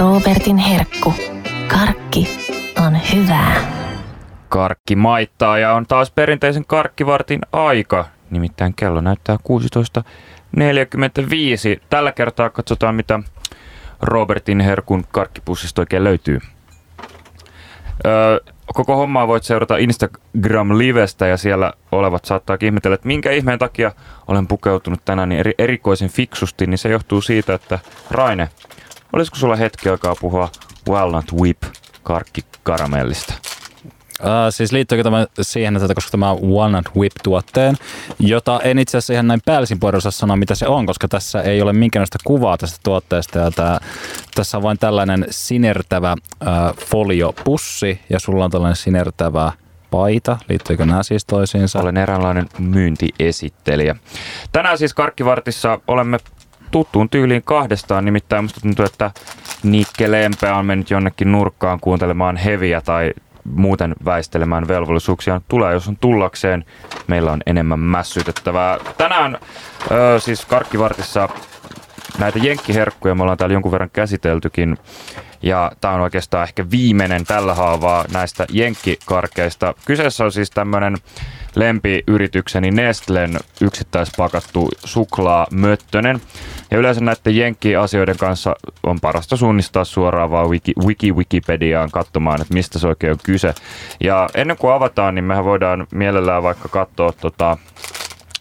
Roobertin herkku. Karkki on hyvää. Karkki maittaa ja on taas perinteisen karkkivartin aika. Nimittäin kello näyttää 16.45. Tällä kertaa katsotaan, mitä Roobertin herkun karkkipussista oikein löytyy. Koko hommaa voit seurata Instagram-livestä ja siellä olevat saattaa ihmetellä, että minkä ihmeen takia olen pukeutunut tänään niin erikoisen fiksusti, niin se johtuu siitä, että Raine, olisiko sulla hetki aikaa puhua Walnut Whip karkkikaramellista? Siis liittyykö tämä siihen, että koska tämä on Walnut Whip-tuotteen, jota en itse asiassa ihan näin päällisin puolin osaa sanoa, mitä se on, koska tässä ei ole minkäänlaista kuvaa tästä tuotteesta. Ja tässä on vain tällainen sinertävä foliopussi ja sulla on tällainen sinertävä paita. Liittyykö nämä siis toisiinsa? Olen eräänlainen myyntiesittelijä. Tänään siis Karkkivartissa olemme tuttuun tyyliin kahdestaan, nimittäin musta tuntuu, että Nikke Lempää on mennyt jonnekin nurkkaan kuuntelemaan heviä tai muuten väistelemään velvollisuuksiaan. Tulee, jos on tullakseen. Meillä on enemmän mässytettävää. Tänään siis Karkkivartissa näitä jenkkiherkkuja me ollaan täällä jonkun verran käsiteltykin. Ja tää on oikeastaan ehkä viimeinen tällä haavaa näistä jenkkikarkeista. Kyseessä on siis tämmönen lempiyritykseni Nestlen yksittäispakattu suklaamöttönen. Ja yleensä näiden jenkki-asioiden kanssa on parasta suunnistaa suoraan vaan Wikipediaan katsomaan, että mistä se oikein on kyse. Ja ennen kuin avataan, niin mehän voidaan mielellään vaikka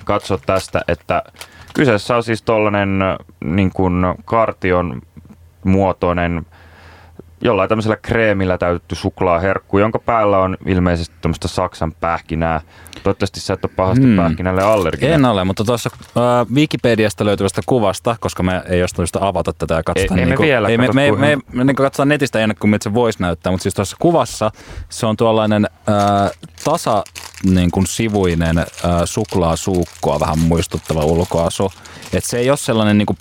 katsoa tästä, että kyseessä on siis tollanen niin kuin kartion muotoinen jollain tämmöisellä kreemillä täytetty suklaaherkku, jonka päällä on ilmeisesti tämmöistä saksan pähkinää. Toivottavasti sä et ole pahasti pähkinälle allerginen. En ole, mutta tuossa Wikipediasta löytyvästä kuvasta, koska me ei jostain avata tätä ja katsota. Me katsotaan netistä ennen kuin se voisi näyttää, mutta siis tuossa kuvassa se on tuollainen sivuinen suklaasukkoa vähän muistuttava ulkoasu. Et se ei ole sellainen niin kuin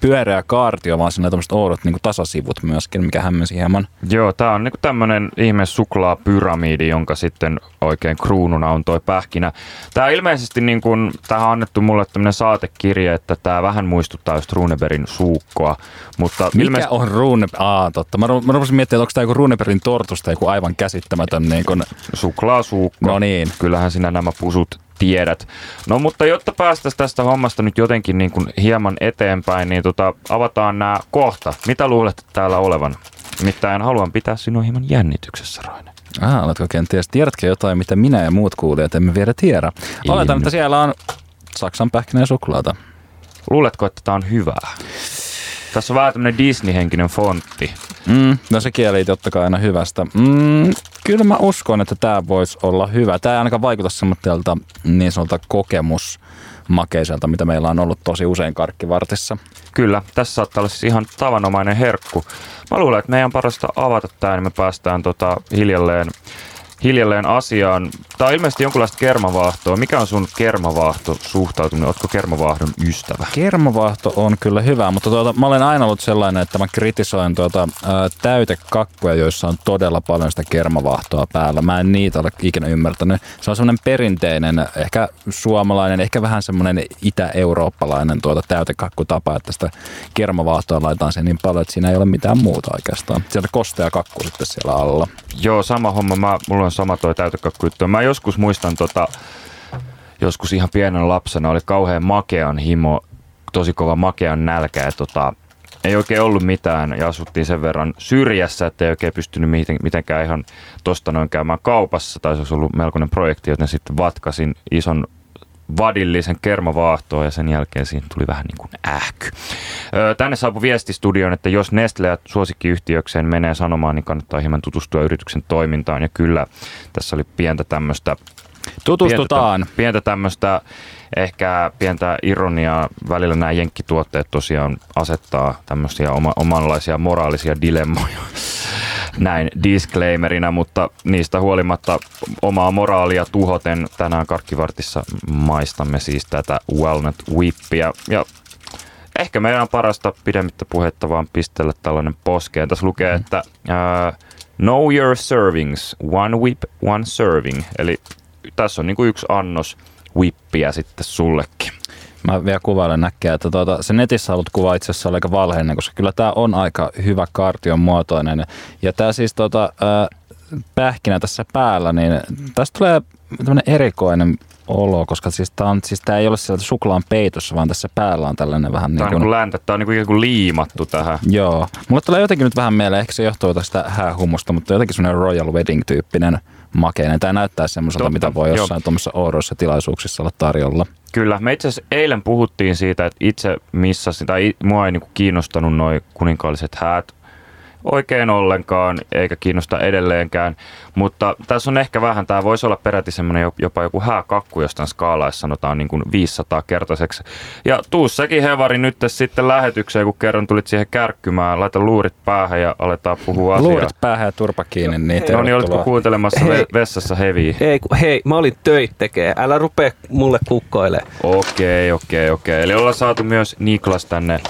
pyöreä kaartio, vaan siinä on tämmöiset oudot niin kuin tasasivut myöskin, mikä hämmensi hieman. Joo, tää on niin kuin tämmönen ihme suklaapyramidi, jonka sitten oikein kruununa on toi pähkinä. Tää ilmeisesti, niin kuin, tähän on annettu mulle tämmönen saatekirje, että tää vähän muistuttaa just Runebergin sukkoa. Mutta mikä on Runebergin? Totta. Mä rupesin miettimään, että onko tää joku Runebergin tortusta, joku aivan käsittämätön niin kuin suklaasukko. No niin. Kyllähän sinä nämä pusut tiedät. No mutta jotta päästäisiin tästä hommasta nyt jotenkin niin kuin hieman eteenpäin, niin avataan nämä kohta. Mitä luulet täällä olevan? Nimittäin haluan pitää sinua hieman jännityksessä, Raine. Oletko kenties? Tiedätkö jotain, mitä minä ja muut kuulijat emme vielä tiedä? Oletan, että siellä on saksan pähkinä ja suklaata. Luuletko, että tämä on hyvää? Tässä on vähän tämmöinen Disney-henkinen fontti. No se kieli totta kai aina hyvästä. Kyllä mä uskon, että tää voisi olla hyvä. Tää ei ainakaan vaikuta semmoiselta niin sanolta kokemusmakeiselta, mitä meillä on ollut tosi usein karkkivartissa. Kyllä, tässä saattaa olla siis ihan tavanomainen herkku. Mä luulen, että meidän parasta avata tää, niin me päästään hiljalleen asiaan. Tää on ilmeisesti jonkinlaista kermavaahtoa. Mikä on sun kermavaahto suhtautuminen? Ootko kermavaahdon ystävä? Kermavaahto on kyllä hyvä, mutta mä olen aina ollut sellainen, että mä kritisoin täytekakkuja, joissa on todella paljon sitä kermavaahtoa päällä. Mä en niitä ole ikinä ymmärtänyt. Se on semmoinen perinteinen, ehkä suomalainen, ehkä vähän semmoinen itä-eurooppalainen täytekakkutapa, että sitä kermavaahtoa laitetaan sen niin paljon, että siinä ei ole mitään muuta oikeastaan. Sieltä kostea kakku sitten siellä alla. Joo, sama homma. Mulla on sama toi täytekakkujuttu. Mä joskus muistan joskus ihan pienen lapsena oli kauhean makean himo, tosi kova makean nälkä ja ei oikein ollut mitään ja asuttiin sen verran syrjässä, ettei oikein pystynyt mitenkään ihan tosta noin käymään kaupassa. Tai se olisi ollut melkoinen projekti, joten sitten vatkasin ison vadillisen kermavaahtoon ja sen jälkeen siinä tuli vähän niin kuin ähky. Tänne saapui viestistudioon, että jos Nestlé suosikkiyhtiökseen menee sanomaan, niin kannattaa hieman tutustua yrityksen toimintaan. Ja kyllä, tässä oli pientä tämmöistä ehkä pientä ironiaa. Välillä nämä jenkkituotteet tosiaan asettaa tämmöisiä omanlaisia moraalisia dilemmoja. Näin disclaimerina, mutta niistä huolimatta omaa moraalia tuhoten tänään Karkkivartissa maistamme siis tätä Walnut Whippiä. Ja ehkä meidän on parasta pidemmittä puhetta vaan pistellä tällainen poskeen. Tässä lukee, että know your servings, one whip, one serving. Eli tässä on niin kuin yksi annos whippiä sitten sullekin. Mä vielä kuvailen äkkiä, että se netissä ollut kuva itse asiassa oli aika valheinen, koska kyllä tää on aika hyvä kartion muotoinen. Ja tää siis pähkinä tässä päällä, niin tästä tulee tämmönen erikoinen olo, koska tää ei ole sieltä suklaan peitossa, vaan tässä päällä on tällainen vähän tää on niin kuin länttä, tää on niin kuin ikään kuin liimattu tähän. Joo. Mulle tulee jotenkin nyt vähän mieleen, ehkä se johtuu tästä häähumusta, mutta jotenkin semmoinen Royal Wedding-tyyppinen makeinen. Tää näyttää semmoiselta, mitä voi jossain tuommoisessa oudoissa tilaisuuksissa olla tarjolla. Kyllä. Me itse asiassa eilen puhuttiin siitä, että itse missasin, tai mua ei niin kuin kiinnostanut noi kuninkaalliset häät oikein ollenkaan, eikä kiinnosta edelleenkään, mutta tässä on ehkä vähän, tämä voisi olla peräti semmoinen jopa joku hääkakku, jostain skaalaissa sanotaan niin kuin 500-kertaiseksi. Ja tuu sekin hevari nyt sitten lähetykseen, kun kerran tulit siihen kärkkymään, laita luurit päähän ja aletaan puhua asiaa. Luurit päähän ja turpa kiinni, niin tervetuloa. No niin, olitko kuuntelemassa vessassa heviä? Hei, mä olin töitä tekee, älä rupea mulle kukkoilemaan. Okei. Eli ollaan saatu myös Niklas tänne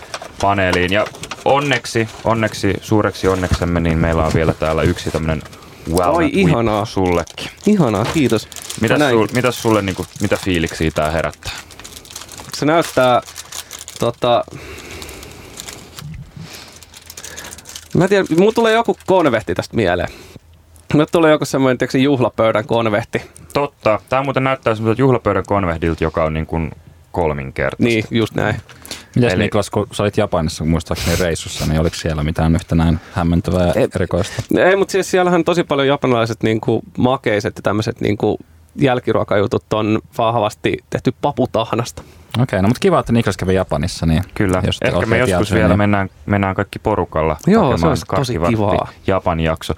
paneeliin ja onneksi, suureksi onneksemme, niin meillä on vielä täällä yksi tämmönen Walnut Whip sullekin. Ihanaa, kiitos. Mitäs sulle, niin kuin, mitä fiiliksiä tää herättää? Se näyttää, mä en tiedä, mulla tulee joku konvehti tästä mieleen. Mulla tulee joku semmoinen, tiedätkö, juhlapöydän konvehti. Totta, tää muuten näyttää semmoiselta juhlapöydän konvehdilta, joka on niin kuin kolminkertaista. Niin, just näin. Mitäs eli Niklas, kun sä olit Japanissa muistaakseni reissussa, niin oliko siellä mitään yhtenään hämmentävää ja erikoista? Ei, mutta siis siellähän on tosi paljon japanilaiset niin kuin makeiset ja tämmöiset niin kuin jälkiruokajutut on vahvasti tehty paputahnasta. Okei, no mutta kiva, että Niklas kävi Japanissa. Niin kyllä, ehkä me joskus vielä niin mennään kaikki porukalla. Joo, se on tosi kivaa. Japan jakso.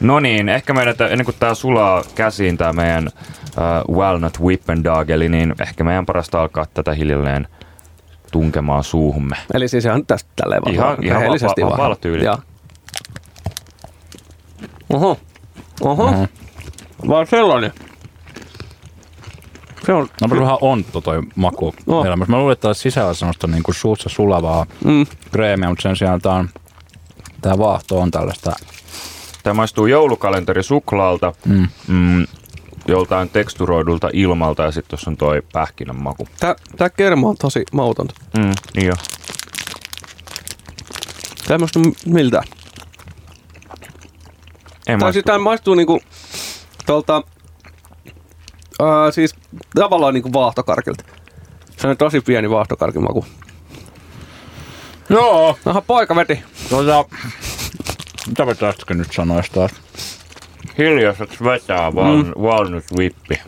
No niin, ehkä meidän, ennen kuin tää sulaa käsiin tää meidän Walnut Whip and Dog, eli niin ehkä meidän parasta alkaa tätä hiljalleen tunkemaan suuhumme. Eli siis ihan tästä tälleen vaan. Ihan vapaalla tyylillä. Oho. Mm-hmm. Vaan sellainen. Se on vähän ontto toi maku. No. Mä luulen, että olisi sisällä semmoista niin kuin suussa sulavaa kreemiä, mutta sen sijaan tää vaahto on tällaista. Tää maistuu joulukalenteri suklaalta, joltain teksturoidulta ilmalta ja sitten tuossa on toi pähkinän maku. Tää kerma on tosi mautonta. Niin jo. Tää maistuu miltään. Tää maistuu niinku tuolta siis tavallaan niinku vaahtokarkilta. Se on tosi pieni vaahtokarkimaku. Joo. Aha, poika veti. Mitä vetäisikö nyt sanoisi taas? Hiljaiset vetää Walnut Whippi.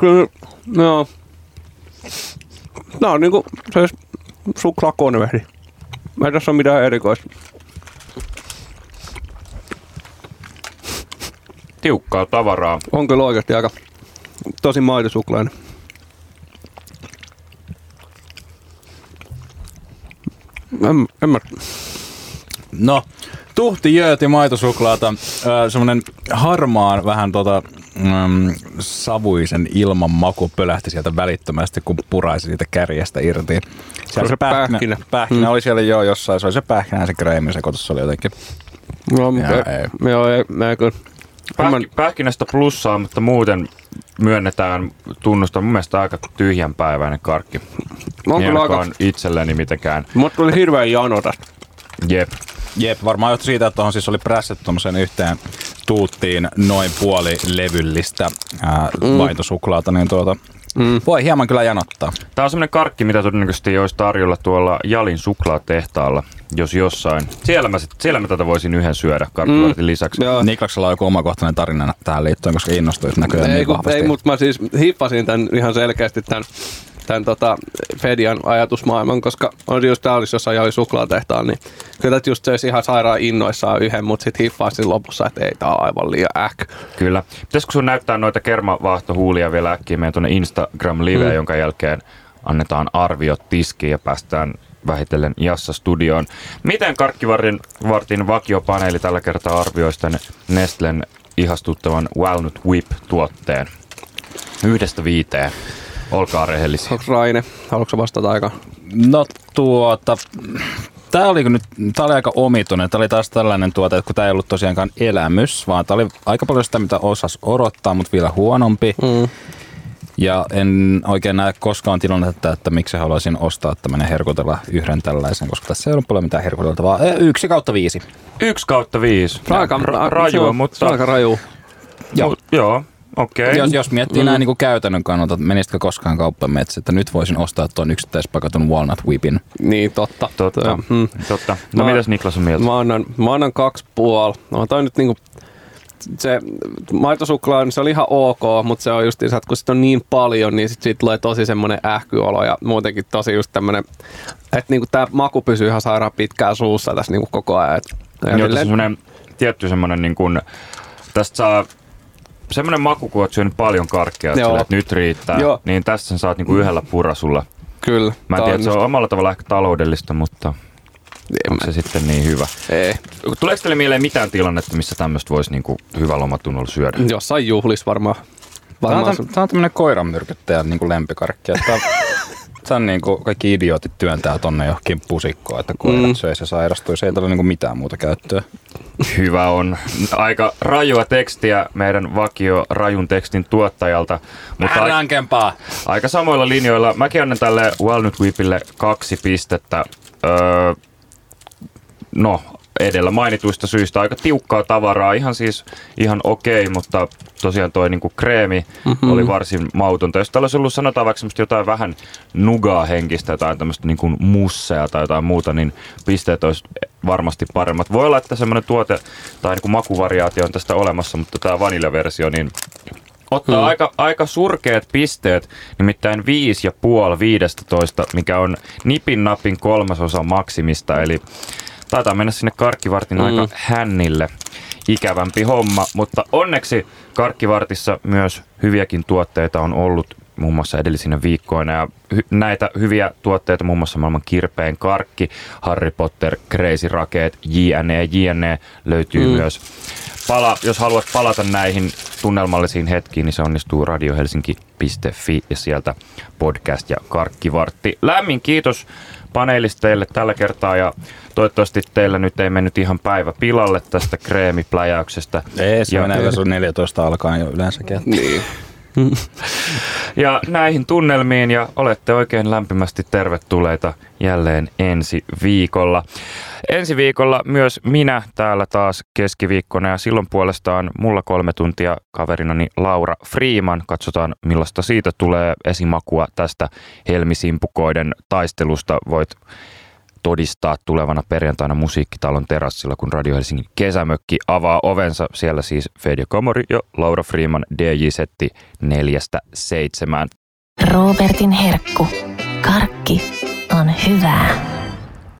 Kyllä, joo. Tää on niinku seis suklaakonvehdi. Mä ei tässä oo mitään erikoista. Tiukkaa tavaraa. On kyllä oikeesti aika tosi maitosuklainen. En mä... No. Tuhti jööti maitosuklaata, semmonen harmaan vähän savuisen ilman maku pölähti sieltä välittömästi, kun puraisi siitä kärjestä irti. Se pähkinä oli siellä jo jossain, se oli se pähkinä ja se kreemi sekoitus oli jotenkin. No, ei kyllä. Pähkinästä plussaa, mutta muuten myönnetään tunnustan mun mielestä aika tyhjänpäiväinen karkki. No, ei ainakaan itselleni mitenkään. Mut tuli hirveä jano tästä. Jep, varmaan johtu siitä, että on siis oli prässetty tuommoiseen yhteen tuuttiin noin puoli levyllistä maitosuklaata, niin voi hieman kyllä janottaa. Tää on semmoinen karkki, mitä todennäköisesti olisi tarjolla tuolla Jalin suklaatehtaalla, jos jossain. Siellä mä tätä voisin yhden syödä karkkivartin lisäksi. Joo. Niklaksella on joku omakohtainen tarina tähän liittyen, koska innostuisi näköjään niin vahvasti. Ei, mutta mä siis hippasin tän ihan selkeästi tämän Fedian ajatusmaailman, koska on just tää olisi jossain Jalin suklaatehtaan, niin kyllä tät just söisi ihan sairaan innoissaan yhden, mutta sit hiffaisin lopussa, että ei tää on aivan liian äk. Kyllä. Pitäisikö sun näyttää noita kermavaahtohuulia vielä äkkiä meidän tuonne Instagram-liveen, jonka jälkeen annetaan arviot tiskiin ja päästään vähitellen Jassa-studioon. Miten Karkkivartin vakiopaneeli tällä kertaa arvioi tämän Nestlen ihastuttavan Walnut Whip-tuotteen? 1-5. Olkaa rehellisiä. Onks Raine? Haluatko vastata aikaan? No tää oli aika omituinen. Tää oli taas tällainen tuote, että kun tää ei ollut tosiaankaan elämys, vaan tää oli aika paljon sitä, mitä osas odottaa, mutta vielä huonompi. Ja en oikein näe koskaan tilannetta, että miksi haluaisin ostaa tämmöinen herkutella yhden tällaisen, koska tässä ei ole paljon mitään herkuteltavaa. 1/5. 1/5. Aika raju. Joo. Okay. Jos miettii näin niin käytännön kannalta, että menisitkö koskaan kauppametsiin, että nyt voisin ostaa tuon yksittäispakatun Walnut Whipin. Niin, totta. Totta. No mitäs Niklas on mieltä? Mä annan 2,5. No toi nyt niinku, se maitosuklaa, se oli ihan ok, mutta se on just isät, kun sitä on niin paljon, niin sit siitä tulee tosi semmoinen ähkyolo ja muutenkin tosi just tämmönen, että niinku tää maku pysyy ihan sairaan pitkään suussa tässä niinku koko ajan. Joo, tässä on semmoinen tietty semmoinen niinku, tästä saa semmoinen maku, kun oot syönyt paljon karkkia, että nyt riittää, joo, niin tässä sen saat niinku yhdellä purasulla. Kyllä. Mä en tiedä, että se on omalla tavalla ehkä taloudellista, mutta onko se sitten niin hyvä? Ei. Tuleeko teille mieleen mitään tilannetta, missä tämmöistä voisi niinku hyvä lomatunnolla syödä? Jossain juhlis varmaan. Tämä on tämmöinen koiranmyrkyttäjän niinku lempikarkki. Tämä on niinku kaikki idiootit työntää tonne johonkin pusikkoon, että koirat söis ja sairastuisi. Ei tällä niinku mitään muuta käyttöä. Hyvä on. Aika rajua tekstiä meidän vakio rajun tekstin tuottajalta. Mutta rankempaa. Aika samoilla linjoilla. Mäkin annan tälle Walnut Whipille 2 pistettä. No, edellä mainituista syistä aika tiukkaa tavaraa, ihan okei, mutta tosiaan toi niinku kreemi oli varsin mautonta. Jos täällä olisi ollut sanotaan vaikka jotain vähän nugaa-henkistä, jotain tämmöistä niinku mussea tai jotain muuta, niin pisteet olisi varmasti paremmat. Voi olla, että semmoinen tuote tai niinku makuvariaatio on tästä olemassa, mutta tämä vaniljaversio, niin ottaa aika surkeat pisteet, nimittäin 5,5/15, mikä on nipin napin 3/3 maksimista, eli taitaa mennä sinne Karkkivartin aika hännille. Ikävämpi homma, mutta onneksi Karkkivartissa myös hyviäkin tuotteita on ollut muun muassa edellisinä viikkoina. Ja näitä hyviä tuotteita muun muassa maailman kirpein karkki, Harry Potter, Crazy Rakeet, JNE löytyy myös. Jos haluat palata näihin tunnelmallisiin hetkiin, niin se onnistuu radiohelsinki.fi ja sieltä podcast ja Karkkivartti. Lämmin kiitos paneelisteille tällä kertaa ja toivottavasti teillä nyt ei mennyt ihan päivä pilalle tästä kreemipläjäyksestä. Ei, se menee yleensä 14 alkaen jo yleensäkin. Niin. Ja näihin tunnelmiin ja olette oikein lämpimästi tervetulleita jälleen ensi viikolla. Ensi viikolla myös minä täällä taas keskiviikkona ja silloin puolestaan mulla 3 tuntia kaverinani Laura Freeman. Katsotaan millaista siitä tulee, esimakua tästä helmisimpukoiden taistelusta voit todistaa tulevana perjantaina Musiikkitalon terassilla, kun Radio Helsingin kesämökki avaa ovensa. Siellä siis Fedja Komori ja Laura Freeman DJ-setti 4-7. Roobertin herkku. Karkki on hyvää.